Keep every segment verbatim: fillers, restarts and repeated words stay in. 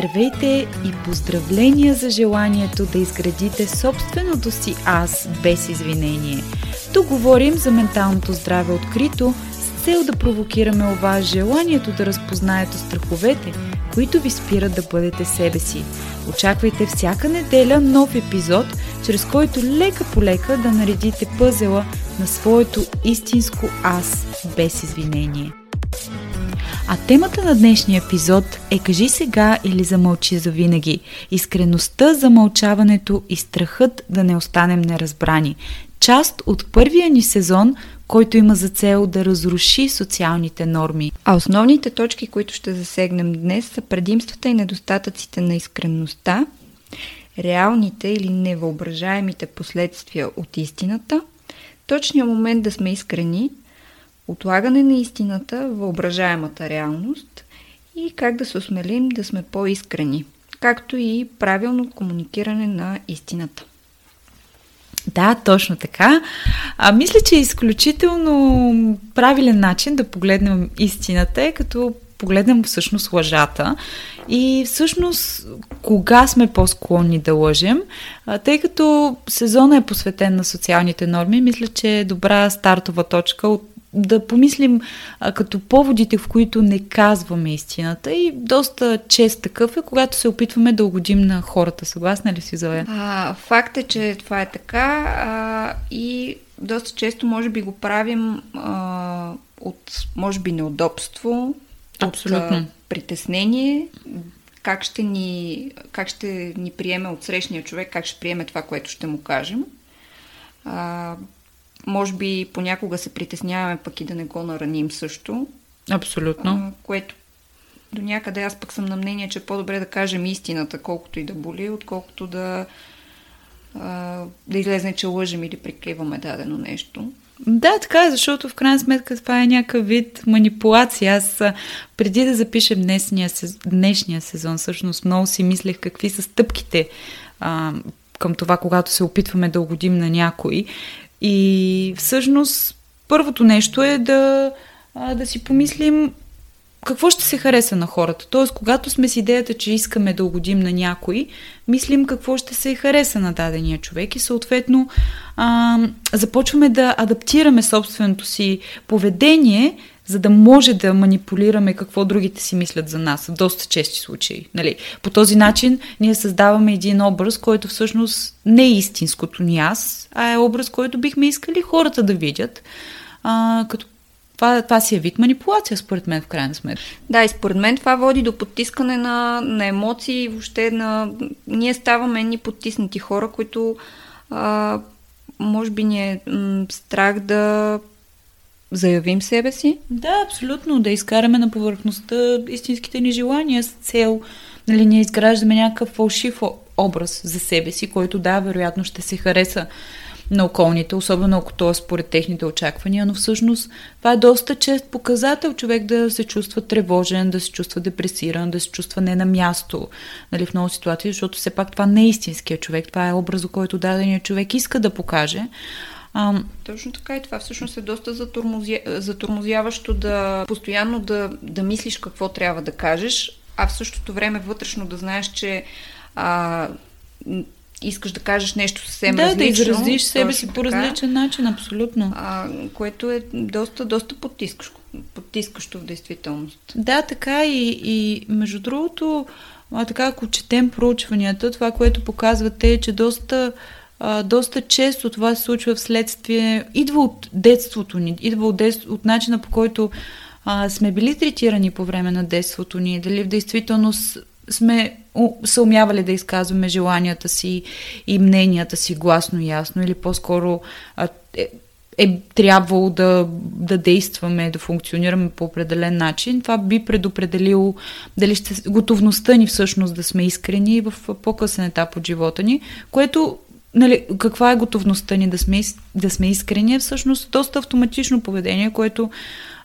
Здравейте и поздравления за желанието да изградите собственото си аз без извинение. Тук говорим за менталното здраве открито с цел да провокираме у вас желанието да разпознаете страховете, които ви спират да бъдете себе си. Очаквайте всяка неделя нов епизод, чрез който лека по лека да наредите пъзела на своето истинско аз без извинение. А темата на днешния епизод е „Кажи сега или замълчи завинаги“. Искреността, замълчаването и страхът да не останем неразбрани. Част от първия ни сезон, който има за цел да разруши социалните норми. А основните точки, които ще засегнем днес, са предимствата и недостатъците на искреността, реалните или невъображаемите последствия от истината, точният момент да сме искрени, отлагане на истината, въображаемата реалност и как да се осмелим да сме по-искрени, както и правилно комуникиране на истината. Да, точно така. А, мисля, че е изключително правилен начин да погледнем истината е като погледнем всъщност лъжата и всъщност кога сме по-склонни да лъжем, тъй като сезонът е посветен на социалните норми, мисля, че е добра стартова точка от да помислим а, като поводите, в които не казваме истината, и доста чест такъв е, когато се опитваме да угодим на хората. Съгласна ли си, Зоя? А, факт е, че това е така а, и доста често може би го правим а, от може би неудобство, абсолютно. От а, притеснение, как ще ни, как ще ни приеме отсрещния човек, как ще приеме това, което ще му кажем. А, Може би понякога се притесняваме пък и да не го нараним също. Абсолютно. Което до някъде аз пък съм на мнение, че е по-добре да кажем истината, колкото и да боли, отколкото да, да излезне, че лъжем или прикриваме дадено нещо. Да, така е, защото в крайна сметка това е някакъв вид манипулация. Аз преди да запишем днешния сезон, днешния сезон всъщност много си мислех какви са стъпките а, към това, когато се опитваме да угодим на някой. И всъщност първото нещо е да, да си помислим какво ще се хареса на хората. Тоест, когато сме с идеята, че искаме да угодим на някой, мислим какво ще се хареса на дадения човек и съответно а, започваме да адаптираме собственото си поведение, за да може да манипулираме какво другите си мислят за нас. Доста чести случаи. Нали? По този начин ние създаваме един образ, който всъщност не е истинското ни аз, а е образ, който бихме искали хората да видят. А, като това, това си е вид манипулация, според мен, в крайна сметка. Да, и според мен това води до подтискане на, на емоции. Въобще на... Ние ставаме ни подтиснати хора, които а, може би ни е м- страх да заявим себе си. Да, абсолютно. Да изкараме на повърхността истинските ни желания с цел. Нали, ние изграждаме някакъв фалшив образ за себе си, който да, вероятно ще се хареса на околните, особено ако то е според техните очаквания, но всъщност това е доста чест показател човек да се чувства тревожен, да се чувства депресиран, да се чувства не на място, нали, в много ситуации, защото все пак това не е истинския човек, това е образът, който даденият човек иска да покаже. А... Точно така, и това всъщност е доста затормозя... затормозяващо да постоянно да, да мислиш какво трябва да кажеш, а в същото време вътрешно да знаеш, че а, искаш да кажеш нещо съвсем да, различно. Да, да изразиш себе си по различен начин, абсолютно. А, което е доста, доста потискащо, потискащо в действителност. Да, така и, и между другото, а, така ако четем проучванията, това, което показвате е, че доста доста често това се случва вследствие, идва от детството ни, идва от, детство, от начина по който а, сме били третирани по време на детството ни, дали в действителност сме съумявали да изказваме желанията си и мненията си гласно и ясно, или по-скоро а, е, е трябвало да, да действаме, да функционираме по определен начин. Това би предопределило дали ще, готовността ни всъщност да сме искрени в по-късен етап от живота ни, което Нали, каква е готовността ни да сме, да сме искрени, всъщност доста автоматично поведение, което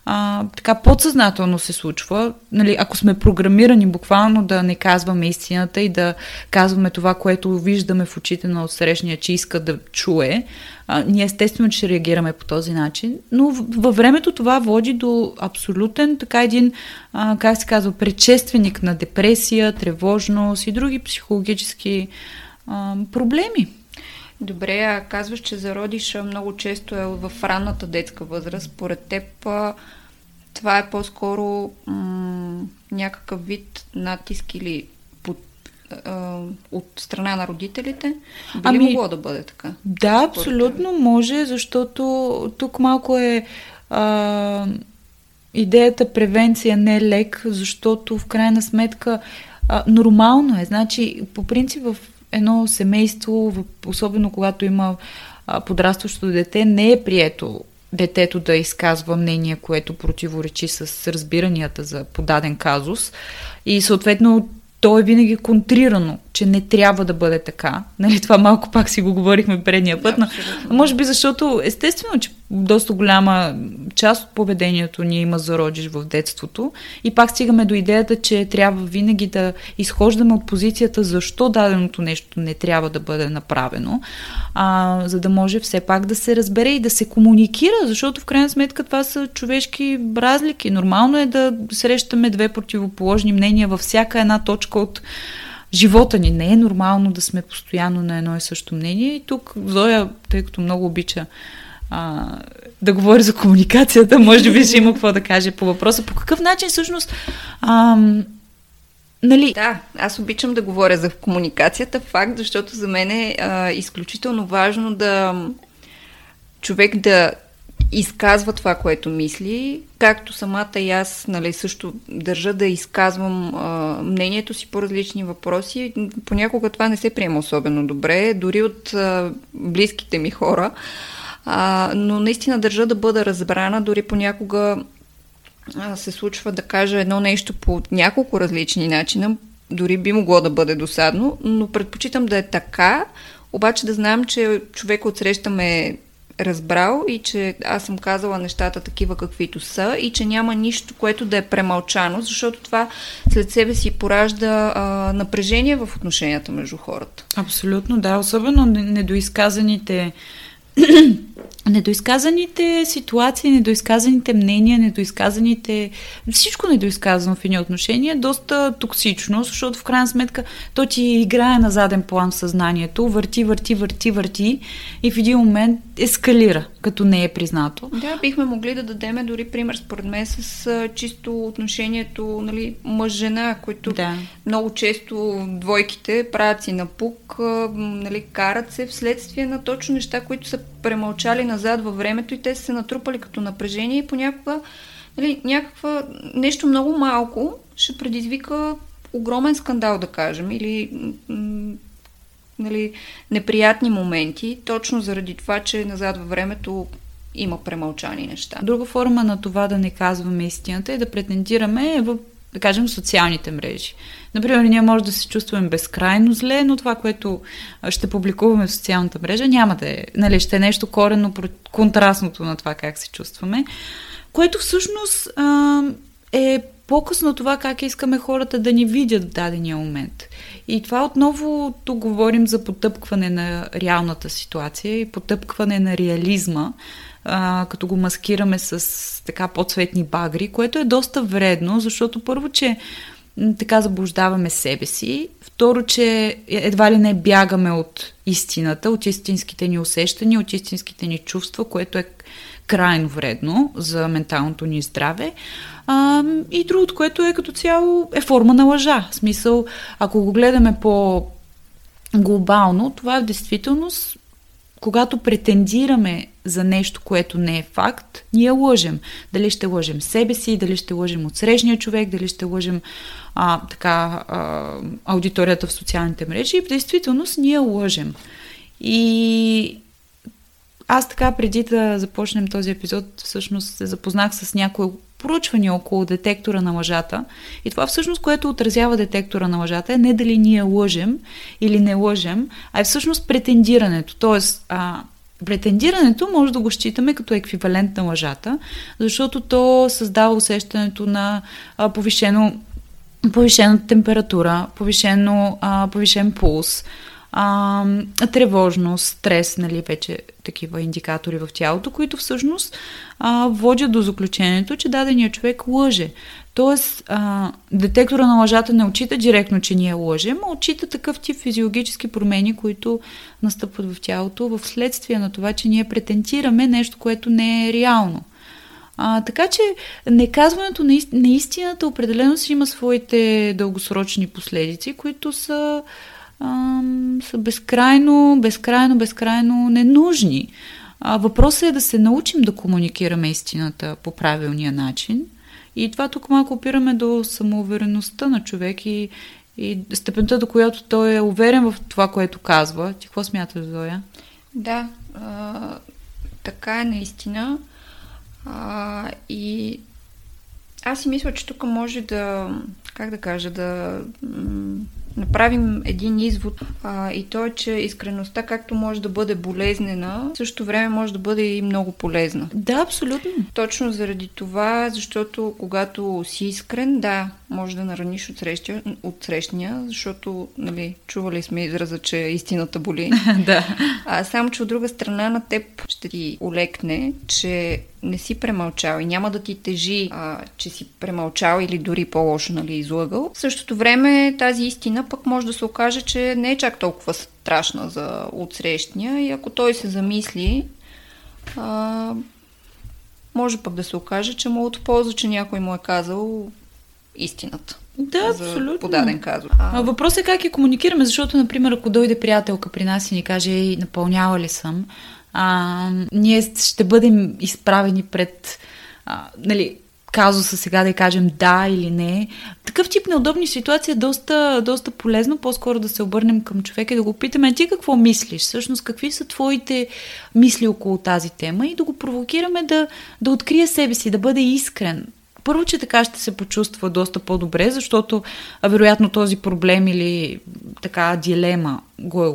а, така подсъзнателно се случва. Нали, ако сме програмирани буквално да не казваме истината и да казваме това, което виждаме в очите на отсрещния, че иска да чуе, а, ние естествено, че реагираме по този начин, но във времето това води до абсолютен така един, а, как се казва, предшественик на депресия, тревожност и други психологически а, проблеми. Добре, а казваш, че зародиш много често е в ранната детска възраст. Поред теб това е по-скоро м- някакъв вид натиск или под, а, от страна на родителите? Би ами, могло да бъде така? Да, абсолютно тебе? Може, защото тук малко е а, идеята превенция не е лек, защото в крайна сметка а, нормално е. Значи, по принцип в едно семейство, особено когато има подрастващо дете, не е прието детето да изказва мнение, което противоречи с разбиранията за подаден казус и съответно то е винаги контрирано, че не трябва да бъде така. Нали, това малко пак си го говорихме предния път, да, но може би защото естествено, че доста голяма част от поведението ни има зародиш в детството и пак стигаме до идеята, че трябва винаги да изхождаме от позицията защо даденото нещо не трябва да бъде направено, а, за да може все пак да се разбере и да се комуникира, защото в крайна сметка това са човешки разлики. Нормално е да срещаме две противоположни мнения във всяка една точка от живота ни. Не е нормално да сме постоянно на едно и също мнение и тук Зоя, тъй като много обича А, да говори за комуникацията, може би ще има какво да каже по въпроса. По какъв начин всъщност а, нали? Да, аз обичам да говоря за комуникацията, факт, защото за мен е а, изключително важно да човек да изказва това, което мисли, както самата и аз, нали, също държа да изказвам а, мнението си по различни въпроси. Понякога това не се приема особено добре, дори от а, близките ми хора. А, но наистина държа да бъда разбрана, дори понякога а, се случва да кажа едно нещо по няколко различни начина, дори би могло да бъде досадно, но предпочитам да е така, обаче да знам, че човек отсреща ме е разбрал и че аз съм казала нещата такива каквито са и че няма нищо, което да е премълчано, защото това след себе си поражда а, напрежение в отношенията между хората. Абсолютно, да, особено недоизказаните недоизказаните ситуации, недоизказаните мнения, недоизказаните... Всичко недоизказано в едни отношения е доста токсично, защото в крайна сметка то ти играе на заден план в съзнанието, върти, върти, върти, върти и в един момент ескалира, като не е признато. Да, бихме могли да дадем дори пример, според мен, с чисто отношението, нали, мъж-жена, които да. Много често двойките правят си напук, нали, карат се вследствие на точно неща, които са премълчали назад във времето и те са се натрупали като напрежение и понякога, нали, някаква нещо много малко ще предизвика огромен скандал, да кажем, или нали, неприятни моменти, точно заради това, че назад във времето има премълчани неща. Друга форма на това да не казваме истината е да претендираме в, да кажем, социалните мрежи. Например, ние може да се чувстваме безкрайно зле, но това, което ще публикуваме в социалната мрежа, няма да е, нали, ще е нещо коренно контрастното на това как се чувстваме, което всъщност а, е по-късно това как искаме хората да ни видят в дадения момент. И това отново тук говорим за потъпкване на реалната ситуация и потъпкване на реализма, а, като го маскираме с така по-цветни багри, което е доста вредно, защото първо, че така заблуждаваме себе си. Второ, че едва ли не бягаме от истината, от истинските ни усещания, от истинските ни чувства, което е крайно вредно за менталното ни здраве. А, и другото, което е като цяло е форма на лъжа. В смисъл, ако го гледаме по-глобално, това е в действителност, когато претендираме за нещо, което не е факт, ние лъжем. Дали ще лъжем себе си, дали ще лъжем отсрещния човек, дали ще лъжем а, така, а, аудиторията в социалните мрежи. И в действителност ние лъжем. И аз така, преди да започнем този епизод, всъщност се запознах с някои проучвания около детектора на лъжата. И това всъщност, което отразява детектора на лъжата, е не дали ние лъжем или не лъжем, а е всъщност претендирането. Тоест, а, Претендирането може да го считаме като еквивалент на лъжата, защото то създава усещането на а, повишено, повишена температура, повишено, а, повишен пулс, а, тревожност, стрес, нали, вече такива индикатори в тялото, които всъщност а, водят до заключението, че даденият човек лъже. Тоест, а, детектора на лъжата не отчита директно, че ние лъжем, а отчита такъв тип физиологически промени, които настъпват в тялото в следствие на това, че ние претентираме нещо, което не е реално. А, така че неказването на, ист... на истината определено си има своите дългосрочни последици, които са, а, са безкрайно, безкрайно, безкрайно ненужни. А, въпросът е да се научим да комуникираме истината по правилния начин. И това тук малко опираме до самоувереността на човек и, и степента, до която той е уверен в това, което казва. Ти какво смяташ, Зоя? Да, а, така е наистина. А, и аз си мисля, че тук може да, как да кажа, да м- направим един извод. А, и то е, че искреността, както може да бъде болезнена, в същото време може да бъде и много полезна. Да, абсолютно. Точно заради това, защото когато си искрен, да, може да нараниш от срещния, защото, нали, чували сме израза, че истината боли. Да. А само, че от друга страна на теб ще ти олекне, че не си премълчал и няма да ти тежи, а, че си премълчал или дори по-лошо, нали, излагал. В същото време тази истина пък може да се окаже, че не е чак толкова страшна за отсрещния и ако той се замисли, а, може пък да се окаже, че му от полза, че някой му е казал истината. Да, абсолютно. Подаден казус. А... Въпросът е как я комуникираме, защото, например, ако дойде приятелка при нас и ни каже: "Ей, напълняла ли съм?", а, ние ще бъдем изправени пред, а, нали, казуса сега да кажем да или не. Такъв тип неудобни ситуации е доста, доста полезно, по-скоро да се обърнем към човека и да го питаме: "А ти какво мислиш? Всъщност какви са твоите мисли около тази тема?" и да го провокираме да, да открие себе си, да бъде искрен. Първо, че така ще се почувства доста по-добре, защото вероятно този проблем или така дилема го е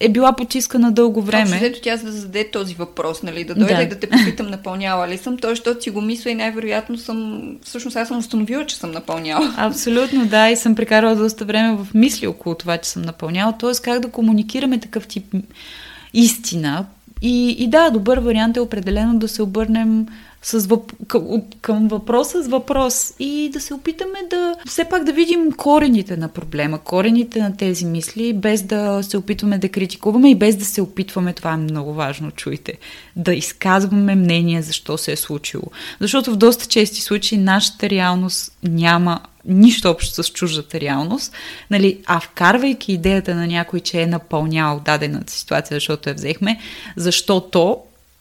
е била потискана дълго време. Точно, защото тя се да зададе този въпрос, нали, да дойде да. и да те попитам напълняла ли съм, той, защото си го мисля и най-вероятно съм, всъщност аз съм установила, че съм напълняла. Абсолютно, да, и съм прекарала доста време в мисли около това, че съм напълняла, т.е. как да комуникираме такъв тип истина. И, и да, добър вариант е определено да се обърнем с въп... към въпроса с въпрос и да се опитаме да все пак да видим корените на проблема, корените на тези мисли, без да се опитваме да критикуваме и без да се опитваме, това е много важно, чуйте, да изказваме мнение защо се е случило. Защото в доста чести случаи нашата реалност няма нищо общо с чуждата реалност, нали, а вкарвайки идеята на някой, че е напълнял дадената ситуация, защото я взехме, защото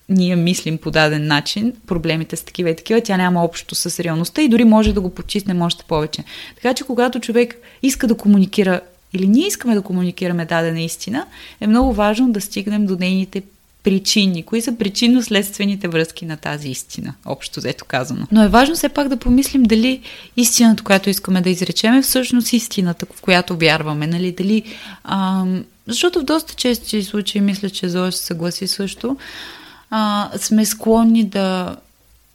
ние мислим по даден начин, проблемите са такива и такива, тя няма общо с реалността и дори може да го почистим още повече. Така че когато човек иска да комуникира или ние искаме да комуникираме дадена истина, е много важно да стигнем до нейните причини, кои са причинно-следствените връзки на тази истина, общо взето казано. Но е важно все пак да помислим дали истината, която искаме да изречем, е всъщност истината, в която вярваме, нали, дали... Ам... Защото в доста чести случаи, мисля, че Зоя ще съгласи също, а, сме склонни да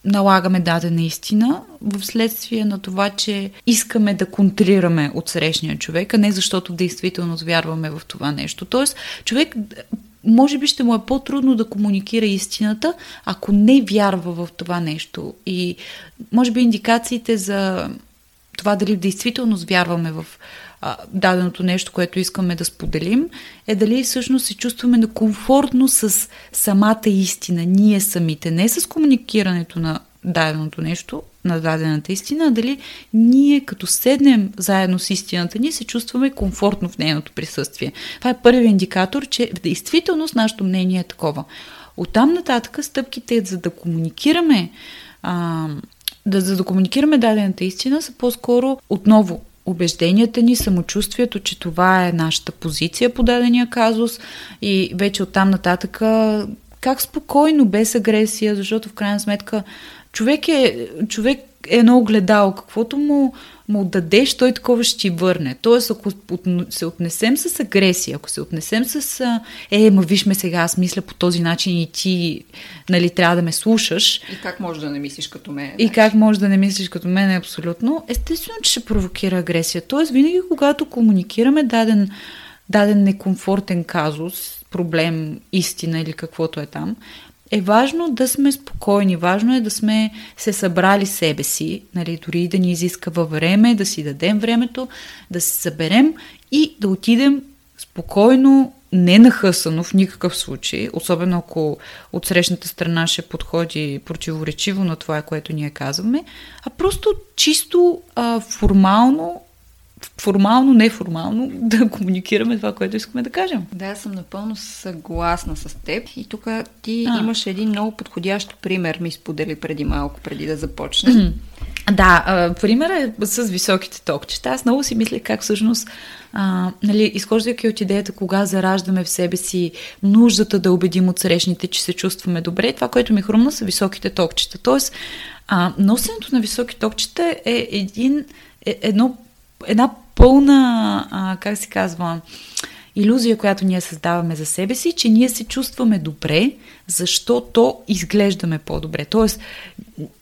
налагаме дадена истина в следствие на това, че искаме да контрираме отсрещния човек, а не защото действително вярваме в това нещо. Тоест, човек... може би ще му е по-трудно да комуникира истината, ако не вярва в това нещо. И може би индикациите за това дали действително вярваме в а, даденото нещо, което искаме да споделим, е дали всъщност се чувстваме некомфортно с самата истина, ние самите, не с комуникирането на даденото нещо, на дадената истина, а дали ние като седнем заедно с истината, ние се чувстваме комфортно в нейното присъствие. Това е първият индикатор, че в действителност нашето мнение е такова. Оттам нататък стъпките, за да комуникираме, а, да, за да комуникираме дадената истина, са по-скоро отново убежденията ни, самочувствието, че това е нашата позиция по дадения казус и вече оттам нататък как спокойно, без агресия, защото в крайна сметка човек е, човек е едно огледало, каквото му, му дадеш, той такова ще ти върне. Тоест, ако се отнесем с агресия, ако се отнесем с е, ма виж ме сега, аз мисля по този начин и ти, нали, трябва да ме слушаш. И как можеш да не мислиш като мен? И как можеш да не мислиш като мен, абсолютно. Естествено, че ще провокира агресия. Тоест, винаги, когато комуникираме даден, даден некомфортен казус, проблем, истина или каквото е там, е важно да сме спокойни, важно е да сме се събрали себе си, нали, дори да ни изиска във време, да си дадем времето, да се съберем и да отидем спокойно, не нахъсано в никакъв случай, особено ако от срещната страна ще подходи противоречиво на това, което ние казваме, а просто чисто а, формално, формално, неформално да комуникираме това, което искаме да кажем. Да, аз съм напълно съгласна с теб. И тук ти а. имаш един много подходящ пример, ми сподели преди малко, преди да започнем. Да, примерът е с високите токчета. Аз много си мисля как всъщност, а, нали, изхождайки от идеята кога зараждаме в себе си нуждата да убедим отсрещните, че се чувстваме добре, това, което ми хрумна, са високите токчета. Тоест, а, носенето на високи токчета е един, е, едно една пълна, а, как се казва, илюзия, която ние създаваме за себе си, че ние се чувстваме добре, защото изглеждаме по-добре. Тоест,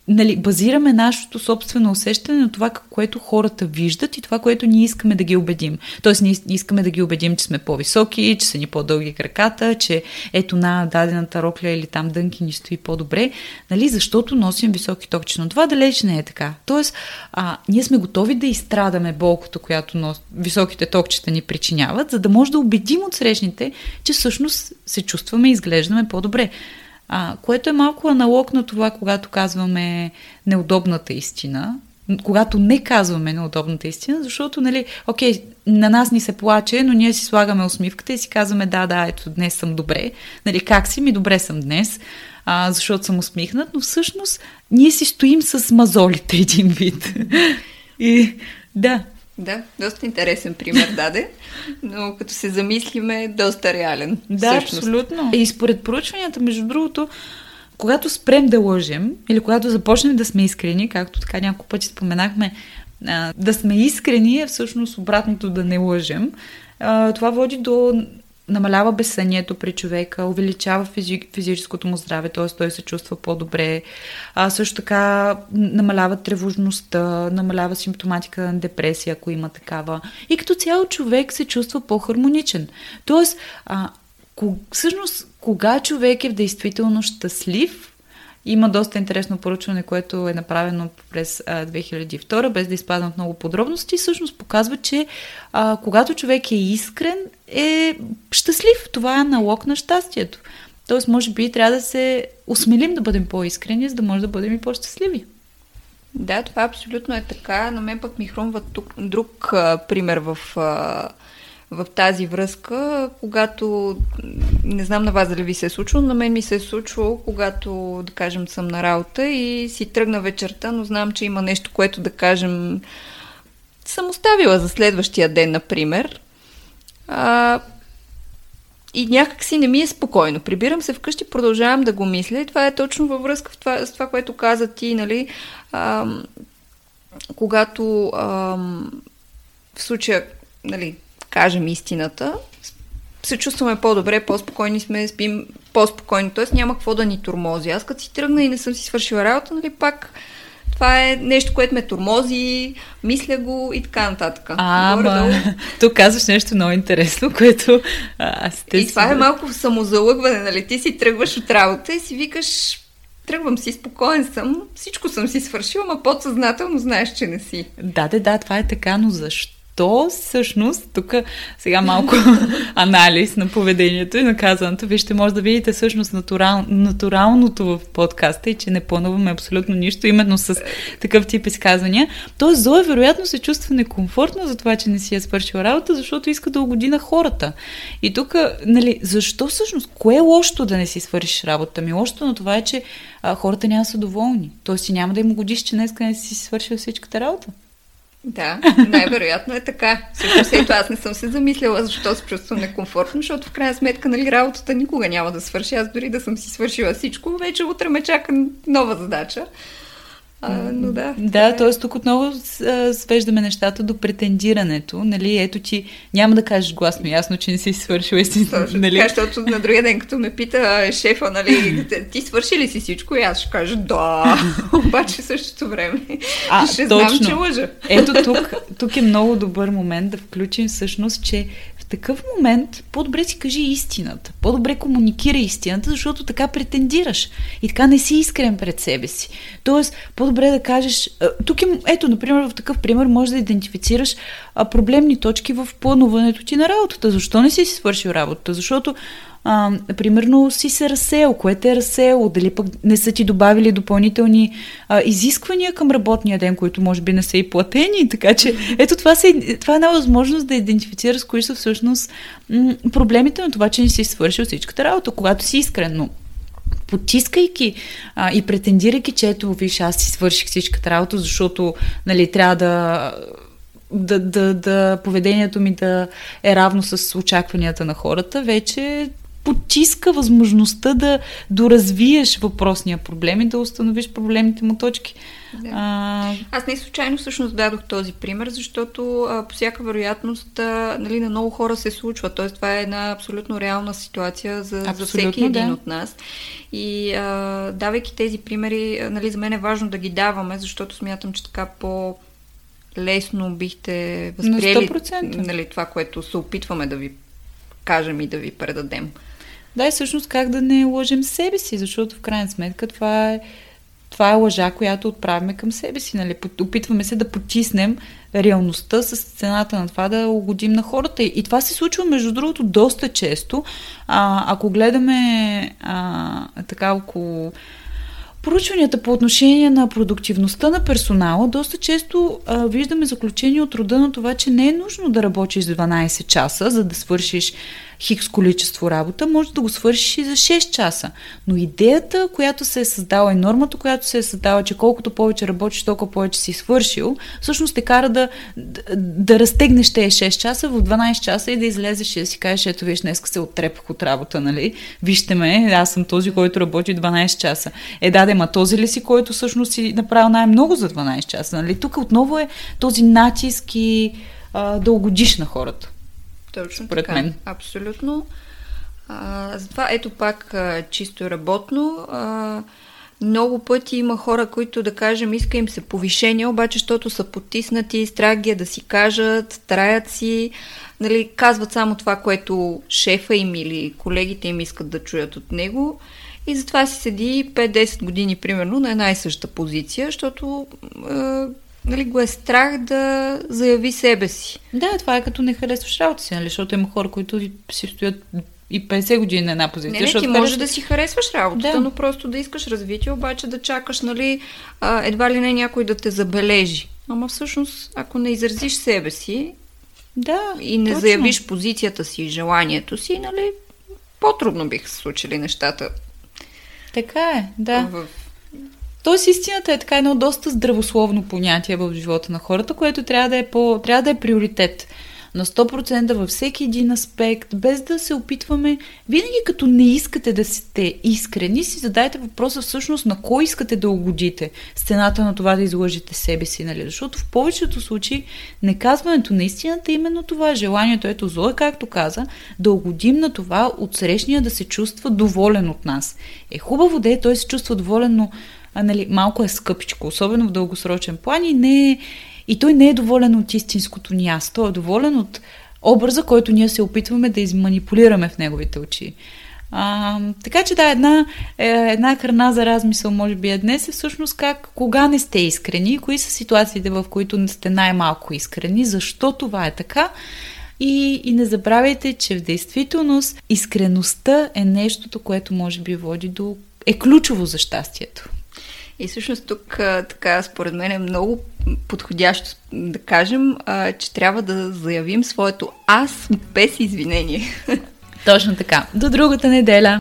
нали, базираме нашето собствено усещане на това, което хората виждат и това, което ние искаме да ги убедим. Тоест, ние искаме да ги убедим, че сме по-високи, че са ни по-дълги краката, че ето на дадената рокля или там дънки ни стои по-добре, нали, защото носим високи токчета. Но това далеч не е така. Тоест, а, ние сме готови да изстрадаме болката, която нос... високите токчета ни причиняват, за да може да убедим отсрещните, че всъщност се чувстваме и изглеждаме по-добре. А, което е малко аналог на това, когато казваме неудобната истина, когато не казваме неудобната истина, защото, нали, окей, на нас ни се плаче, но ние си слагаме усмивката и си казваме, да, да, ето, днес съм добре, нали, как си, ми добре съм днес, а, защото съм усмихнат, но всъщност ние си стоим с мазолите един вид. И да. Да, доста интересен пример даде, но като се замислиме е доста реален. Да, всъщност. Абсолютно. И според проучванията, между другото, когато спрем да лъжем или когато започнем да сме искрени, както така няколко пъти споменахме, да сме искрени е всъщност обратното да не лъжем. Това води до... намалява безсънието при човека, увеличава физи- физическото му здраве, т.е. той се чувства по-добре. А, също така намалява тревожността, намалява симптоматика на депресия, ако има такава. И като цяло човек се чувства по-хармоничен. Тоест, а, ког... всъщност, кога човек е в действително щастлив, има доста интересно поручване, което е направено през две хиляди и втора, без да изпадам в много подробности, всъщност показва, че а, когато човек е искрен, е щастлив. Това е аналог на щастието. Тоест, може би трябва да се осмелим да бъдем по-искрени, за да може да бъдем и по-щастливи. Да, това абсолютно е така. На мен пък ми хрумва тук друг а, пример в... А... в тази връзка, когато, не знам на вас дали ви се е случило, на мен ми се е случило, когато, да кажем, съм на работа и си тръгна вечерта, но знам, че има нещо, което, да кажем, съм оставила за следващия ден, например. А, и някак си не ми е спокойно. Прибирам се вкъщи, продължавам да го мисля и това е точно във връзка в това, с това, което каза ти, нали, а, когато а, в случая, нали, кажем истината, се чувстваме по-добре, по-спокойни сме, спим по-спокойни, т.е. няма какво да ни тормози. Аз като си тръгна и не съм си свършила работа, нали, пак това е нещо, което ме тормози, мисля го и така нататък. А, ама, тук казваш нещо много интересно, което аз те... И това си... е малко самозалъгване, нали, ти си тръгваш от работа и си викаш... Тръгвам си, спокоен съм, всичко съм си свършила, ама подсъзнателно знаеш, че не си. Да, да, да, това е така, но защо? То всъщност, тук сега малко анализ на поведението и на казаното, вие ще може да видите всъщност натурал, натуралното в подкаста и че не плануваме абсолютно нищо, именно с такъв тип изказвания. Тоест Зоя вероятно се чувства некомфортно за това, че не си е свършила работа, защото иска да угоди на хората. И тук, нали, защо всъщност, кое е лошото да не си свършиш работа? Ми лошото на това е, че а, хората няма са доволни. Тоест ти няма да им угодиш, че днеска не си свършила всичката работа. Да, най-вероятно е така. Всъщност ето аз не съм се замисляла, защо се чувствам некомфортно, защото в крайна сметка, нали, работата никога няма да свърши. Аз дори да съм си свършила всичко, вече утре ме чака нова задача. А, но да, да, т.е. тук отново свеждаме нещата до претендирането. Нали? Ето ти няма да кажеш гласно ясно, че не си свършила. Нали? Така, защото на другия ден, като ме пита шефа, нали, ти свърши ли си всичко? И аз ще кажа да, обаче в същото време а, ще точно. Знам, че лъжа. Ето тук, тук е много добър момент да включим всъщност, че такъв момент по-добре си кажи истината, по-добре комуникира истината, защото така претендираш и така не си искрен пред себе си. Тоест, по-добре да кажеш... Тук е, ето, например, в такъв пример можеш да идентифицираш проблемни точки в плануването ти на работата. Защо не си си свършил работата? Защото А, примерно си се разсеял, кое те е разсеяло, дали пък не са ти добавили допълнителни а, изисквания към работния ден, които може би не са и платени, така че ето това, се, това е една възможност да идентифицираш кои са всъщност м- проблемите на това, че не си свършил всичката работа, когато си искрен, но потискайки а, и претендирайки, че ето виж, аз си свърших всичката работа, защото нали, трябва да... Да, да, да поведението ми да е равно с очакванията на хората, вече потиска възможността да доразвиеш въпросния проблем и да установиш проблемните му точки. Да. А... Аз не случайно всъщност дадох този пример, защото а, по всяка вероятност а, нали, на много хора се случва. Тоест това е една абсолютно реална ситуация за, абсолютно, за всеки един да. От нас. И а, давайки тези примери, а, нали, за мен е важно да ги даваме, защото смятам, че така по... лесно бихте възприели нали, това, което се опитваме да ви кажем и да ви предадем. Да, и всъщност как да не лъжем себе си, защото в крайна сметка това е, това е лъжа, която отправяме към себе си. Нали? Опитваме се да потиснем реалността с цената на това да угодим на хората. И това се случва, между другото, доста често. А, ако гледаме а, така около проучванията по отношение на продуктивността на персонала, доста често а, виждаме заключение от рода на това, че не е нужно да работиш за дванайсет часа, за да свършиш хикс количество работа, може да го свършиш и за шест часа. Но идеята, която се е създала и нормата, която се е създала, че колкото повече работиш, толкова повече си свършил, всъщност те кара да, да, да разтегнеш тези шест часа в дванайсет часа и да излезеш и да си кажеш, ето виж, днеска се оттрепах от работа, нали? Вижте ме, аз съм този, който работи дванайсет часа. Е, да, ма този ли си, който всъщност си направил най-много за дванайсет часа, нали? Тук отново е този натиск и а, да угодиш на хората. Точно според така, мен. Абсолютно. А, затова ето пак а, чисто работно. А, много пъти има хора, които да кажем, иска им се повишение, обаче, защото са потиснати, страх ги е да си кажат, траят си, нали, казват само това, което шефа им или колегите им искат да чуят от него. И затова си седи пет-десет години, примерно, на една и съща позиция, защото... А, нали, го е страх да заяви себе си. Да, това е като не харесваш работа си, нали, защото има хора, които си стоят и петдесет години на една позиция. Не, не ти може харесваш... да си харесваш работата, да. Но просто да искаш развитие, обаче да чакаш, нали, едва ли не някой да те забележи. Ама всъщност, ако не изразиш себе си да, и не точно. Заявиш позицията си и желанието си, нали, по-трудно биха се случили нещата. Така е, да. В... Тоест истината е така едно доста здравословно понятие в живота на хората, което трябва да е, по, трябва да е приоритет на сто процента във всеки един аспект, без да се опитваме, винаги като не искате да сте искрени, си задайте въпроса всъщност на кой искате да угодите, с цената на това да излъжете себе си, нали? Защото в повечето случаи неказването на истината е именно това, желанието, ето зло е, както каза, да угодим на това отсрещния да се чувства доволен от нас. Е хубаво да е, той се чувства доволен, но А, нали, малко е скъпичко, особено в дългосрочен план и, не е, и той не е доволен от истинското ни аз. Той е доволен от образа, който ние се опитваме да изманипулираме в неговите очи. А, така че да, една, е, една храна за размисъл може би е днес е всъщност как, кога не сте искрени, кои са ситуациите, в които не сте най-малко искрени, защо това е така. И, и не забравяйте, че в действителност искреността е нещото, което може би води до... е ключово за щастието. И всъщност тук, така, според мен е много подходящо да кажем, а, че трябва да заявим своето аз без извинение. Точно така. До другата неделя!